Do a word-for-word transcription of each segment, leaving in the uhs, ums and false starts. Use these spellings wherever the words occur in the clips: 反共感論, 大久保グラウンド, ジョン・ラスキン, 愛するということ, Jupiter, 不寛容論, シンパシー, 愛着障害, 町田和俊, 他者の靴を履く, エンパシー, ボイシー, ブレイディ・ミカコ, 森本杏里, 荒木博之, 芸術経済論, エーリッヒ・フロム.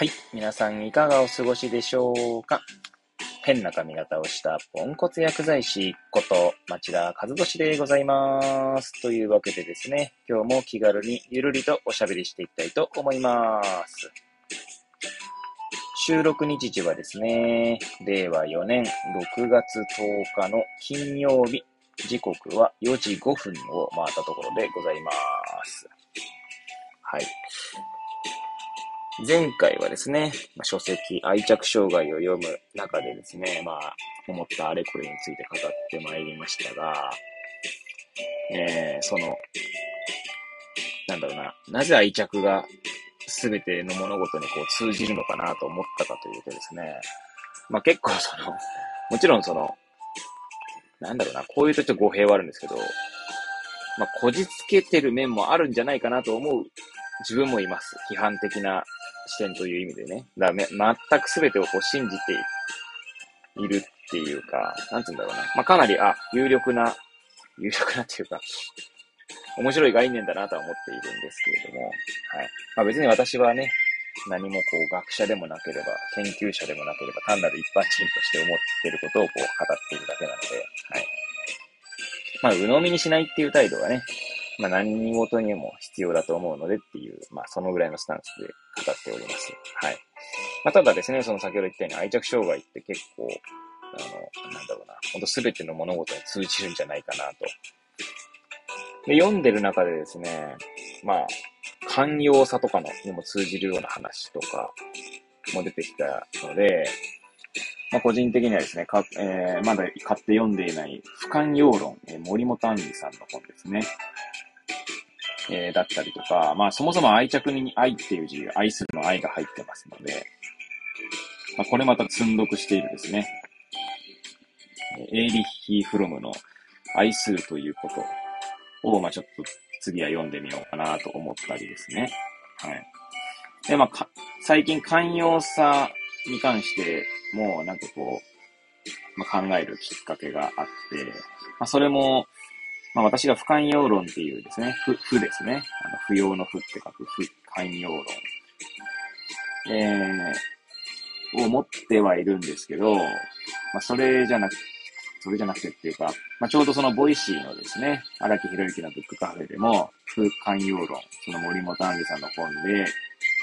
はい、皆さんいかがお過ごしでしょうか。変な髪型をしたポンコツ薬剤師こと町田和俊でございます。というわけでですね、今日も気軽にゆるりとおしゃべりしていきたいと思います。収録日時はですね、れいわよねんろくがつとおかの金曜日、時刻はよじごふんを回ったところでございます。はい。前回はですね、まあ、書籍愛着障害を読む中でですね、まあ、思ったあれこれについて語ってまいりましたが、えー、その、なんだろうな、なぜ愛着が全ての物事にこう通じるのかなと思ったかというとですね、まあ結構その、もちろんその、なんだろうな、こういうとちょっと語弊はあるんですけど、まあこじつけてる面もあるんじゃないかなと思う自分もいます。批判的な視点という意味でね。だから全く全てをこう信じているっていうか、なんつうんだろうな。まあ、かなり、あ、有力な、有力なっていうか、面白い概念だなとは思っているんですけれども、はい。まあ、別に私はね、何もこう学者でもなければ、研究者でもなければ、単なる一般人として思ってることをこう語っているだけなので、はい。まあ、鵜呑みにしないっていう態度がね、まあ、何事にも必要だと思うのでっていう、まあ、そのぐらいのスタンスで語っております。はい。まあ、ただですね、その先ほど言ったように愛着障害って結構、あの、なんだろうな、ほんと全ての物事に通じるんじゃないかなと。で、読んでる中でですね、まあ、寛容さとかのにも通じるような話とかも出てきたので、まあ、個人的にはですね、かえー、まだ買って読んでいない不寛容論、えー、森本杏里さんの本ですね。えー、だったりとか、まあそもそも愛着に愛っていう字、愛するの愛が入ってますので、まあ、これまた積読しているですね。エーリッヒ・フロムの愛するということを、まあちょっと次は読んでみようかなと思ったりですね。はい。で、まあか最近寛容さに関してもなんかこう、まあ、考えるきっかけがあって、まあそれも、まあ私が不寛容論っていうですね、不、不ですね。あの不要の不って書く不寛容論。えー、を持ってはいるんですけど、まあそれじゃなく、それじゃなくてっていうか、まあちょうどそのボイシーのですね、荒木博之のブックカフェでも、不寛容論、その森本杏里さんの本で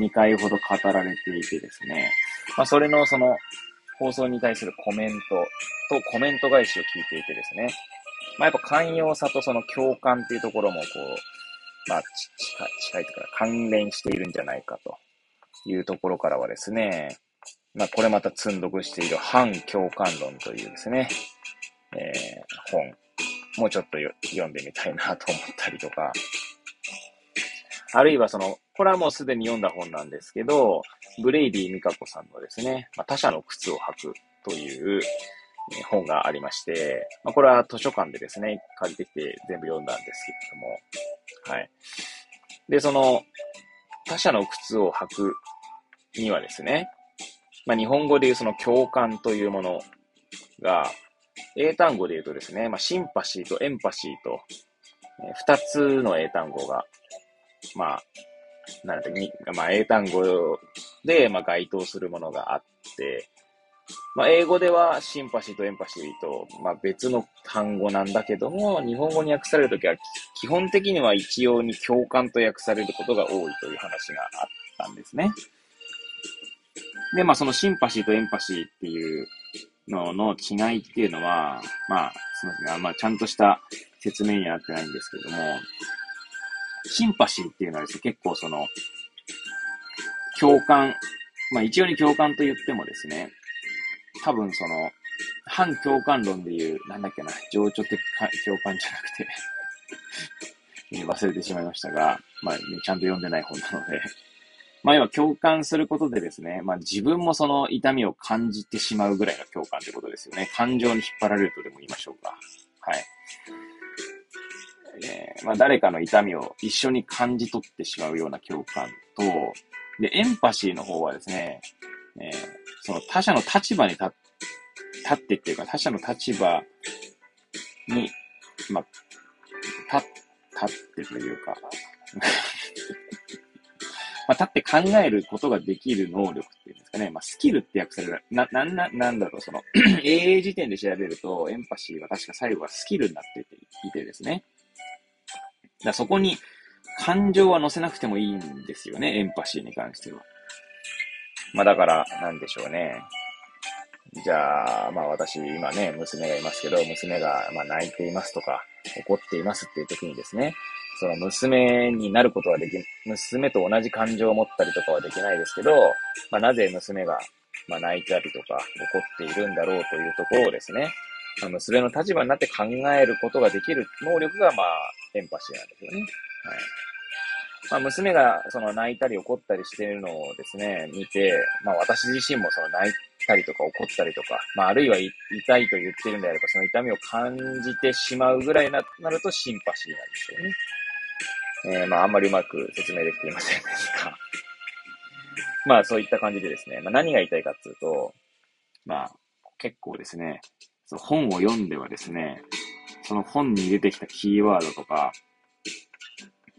にかいほど語られていてですね、まあそれのその放送に対するコメントとコメント返しを聞いていてですね、まあやっぱ寛容さとその共感っていうところもこう、まあ近い、近いというか関連しているんじゃないかというところからはですね、まあこれまた積読している反共感論というですね、えー、本もうちょっと読んでみたいなと思ったりとか、あるいはその、これはもうすでに読んだ本なんですけど、ブレイディ・ミカコさんのですね、まあ、他者の靴を履くという、本がありまして、まあ、これは図書館でですね、借りてきて全部読んだんですけれども、はい。で、その、他者の靴を履くにはですね、まあ、日本語でいうその共感というものが、英単語で言うとですね、まあ、シンパシーとエンパシーと、二つの英単語が、まあ、なんていうか、まあ、英単語で、まあ、該当するものがあって、まあ、英語ではシンパシーとエンパシーと、まあ、別の単語なんだけども、日本語に訳されるときは基本的には一様に共感と訳されることが多いという話があったんですね。で、まあそのシンパシーとエンパシーっていうのの違いっていうのは、まあ、すみません、まあちゃんとした説明にはなってないんですけども、シンパシーっていうのはですね、結構その共感、まあ一様に共感と言ってもですね、多分その、反共感論でいう、なんだっけな、情緒的共感じゃなくて、忘れてしまいましたが、まあ、ね、ちゃんと読んでない本なので、まあ要は共感することでですね、まあ自分もその痛みを感じてしまうぐらいの共感ということですよね。感情に引っ張られるとでも言いましょうか。はい。えー、まあ誰かの痛みを一緒に感じ取ってしまうような共感と、で、エンパシーの方はですね、えー、その他者の立場に立ってっていうか、他者の立場に、まあ、立ってというかまあ、立って考えることができる能力っていうんですかね、まあ、スキルって訳される、な、な、な、なんだろう、その、英英辞典で調べると、エンパシーは確か最後はスキルになっていてですね。だからそこに感情は乗せなくてもいいんですよね、エンパシーに関しては。まあだから、なんでしょうね。じゃあ、まあ私、今ね、娘がいますけど、娘がまあ泣いていますとか、怒っていますっていう時にですね、その娘になることはでき、娘と同じ感情を持ったりとかはできないですけど、まあなぜ娘がまあ泣いたりとか怒っているんだろうというところをですね、まあ、娘の立場になって考えることができる能力がまあエンパシーなんですよね。はい。まあ、娘がその泣いたり怒ったりしているのをですね、見て、まあ私自身もその泣いたりとか怒ったりとか、まああるいは痛いと言ってるんであれば、その痛みを感じてしまうぐらいになるとシンパシーなんですよね。えー、まああんまりうまく説明できていませんでした。まあそういった感じでですね、まあ何が言いたいかっていうと、まあ結構ですね、その本を読んではですね、その本に出てきたキーワードとか、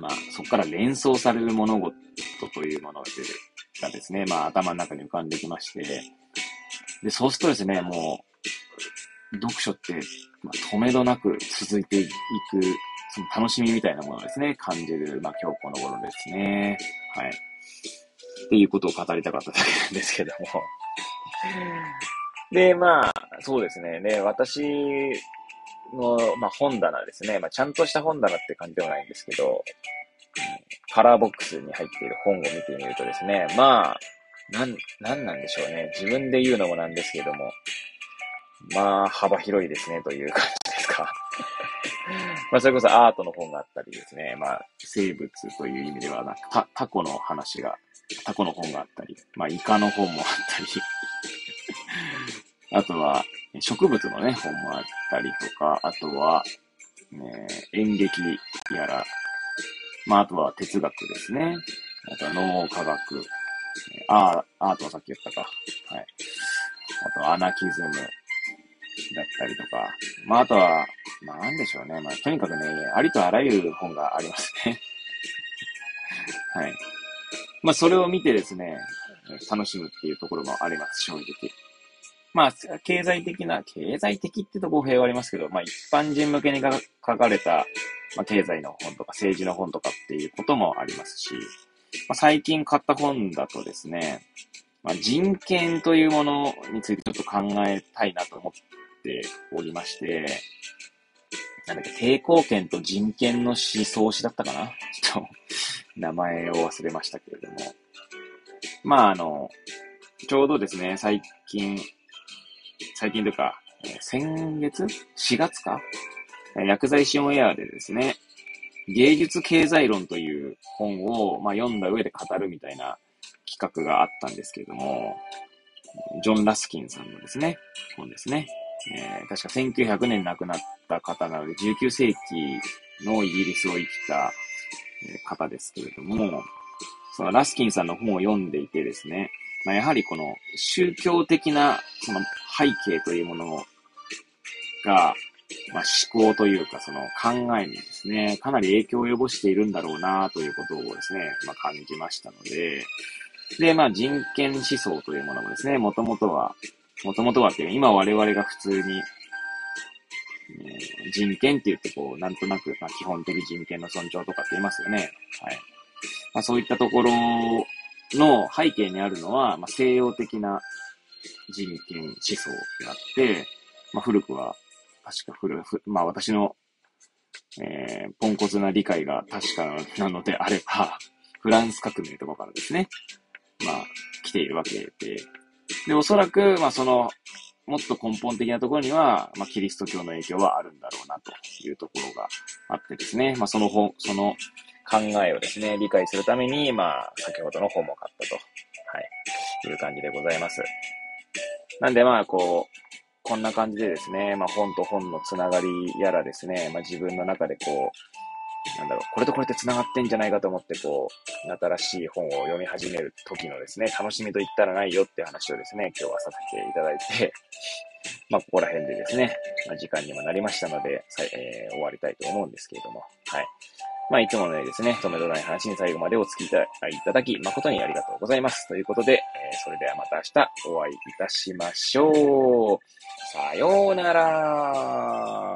まあ、そこから連想される物事というものがですね、まあ、頭の中に浮かんできまして、で、そうするとですね、もう、読書って、まあ、止めどなく続いていく、その楽しみみたいなものをですね、感じる、まあ、今日この頃ですね。はい。っていうことを語りたかったですけども。で、まあ、そうですね。で、私、の、まあ、本棚ですね。まあ、ちゃんとした本棚って感じではないんですけど、カラーボックスに入っている本を見てみるとですね、まあ、なん、なんなんでしょうね。自分で言うのもなんですけども、まあ、幅広いですね、という感じですか。まあ、それこそアートの本があったりですね、まあ、生物という意味ではなんか、タ、タコの話が、タコの本があったり、まあ、イカの本もあったり、あとは、植物のね、本もあったりとか、あとは、ね、演劇やら、まあ、あとは哲学ですね。あとは脳科学、アートはさっき言ったか。はい。あとはアナキズムだったりとか、まあ、あとは、まあ、なんでしょうね。まあ、とにかくね、ありとあらゆる本がありますね。はい。まあ、それを見てですね、楽しむっていうところもあります、正直。まあ、経済的な、経済的ってと語弊はありますけど、まあ一般人向けに書かれた、まあ経済の本とか政治の本とかっていうこともありますし、まあ最近買った本だとですね、まあ人権というものについてちょっと考えたいなと思っておりまして、なんだっけ、抵抗権と人権の思想史だったかな？ちょっと、名前を忘れましたけれども。まああの、ちょうどですね、最近、最近というか、先月 ?し 月か薬剤師オンエアでですね、芸術経済論という本を、まあ、読んだ上で語るみたいな企画があったんですけれども、ジョン・ラスキンさんのですね、本ですね。えー、確かせんきゅうひゃくねん亡くなった方なので、じゅうきゅう世紀のイギリスを生きた方ですけれども、そのラスキンさんの本を読んでいてですね、まあ、やはりこの宗教的なその背景というものが、まあ、思考というかその考えにですね、かなり影響を及ぼしているんだろうなということをですね、まあ、感じましたので、で、まあ人権思想というものもですね、もともとは、もともとはっていう、今我々が普通に、人権って言ってこう、なんとなくまあ基本的人権の尊重とかって言いますよね。はい。まあそういったところをの背景にあるのは、まあ、西洋的な人権思想であって、まあ、古くは、確か古、まあ私の、えー、ポンコツな理解が確かなのであれば、フランス革命とかからですね、まあ来ているわけで、で、おそらく、まあその、もっと根本的なところには、まあキリスト教の影響はあるんだろうなというところがあってですね、まあその本、その、考えをですね、理解するために、まあ、先ほどの本も買ったと、はい、いう感じでございます。なんで、まあ、こう、こんな感じでですね、まあ、本と本のつながりやらですね、まあ、自分の中でこう、なんだろう、これとこれってつながってんじゃないかと思って、こう、新しい本を読み始める時のですね、楽しみと言ったらないよって話をですね、今日はさせていただいて、まあ、ここら辺でですね、まあ、時間にもなりましたので、えー、終わりたいと思うんですけれども、はい。まあ、いつものようにですね、とめどない話に最後までお付き合いいただき、誠にありがとうございます。ということで、えー、それではまた明日お会いいたしましょう。さようなら。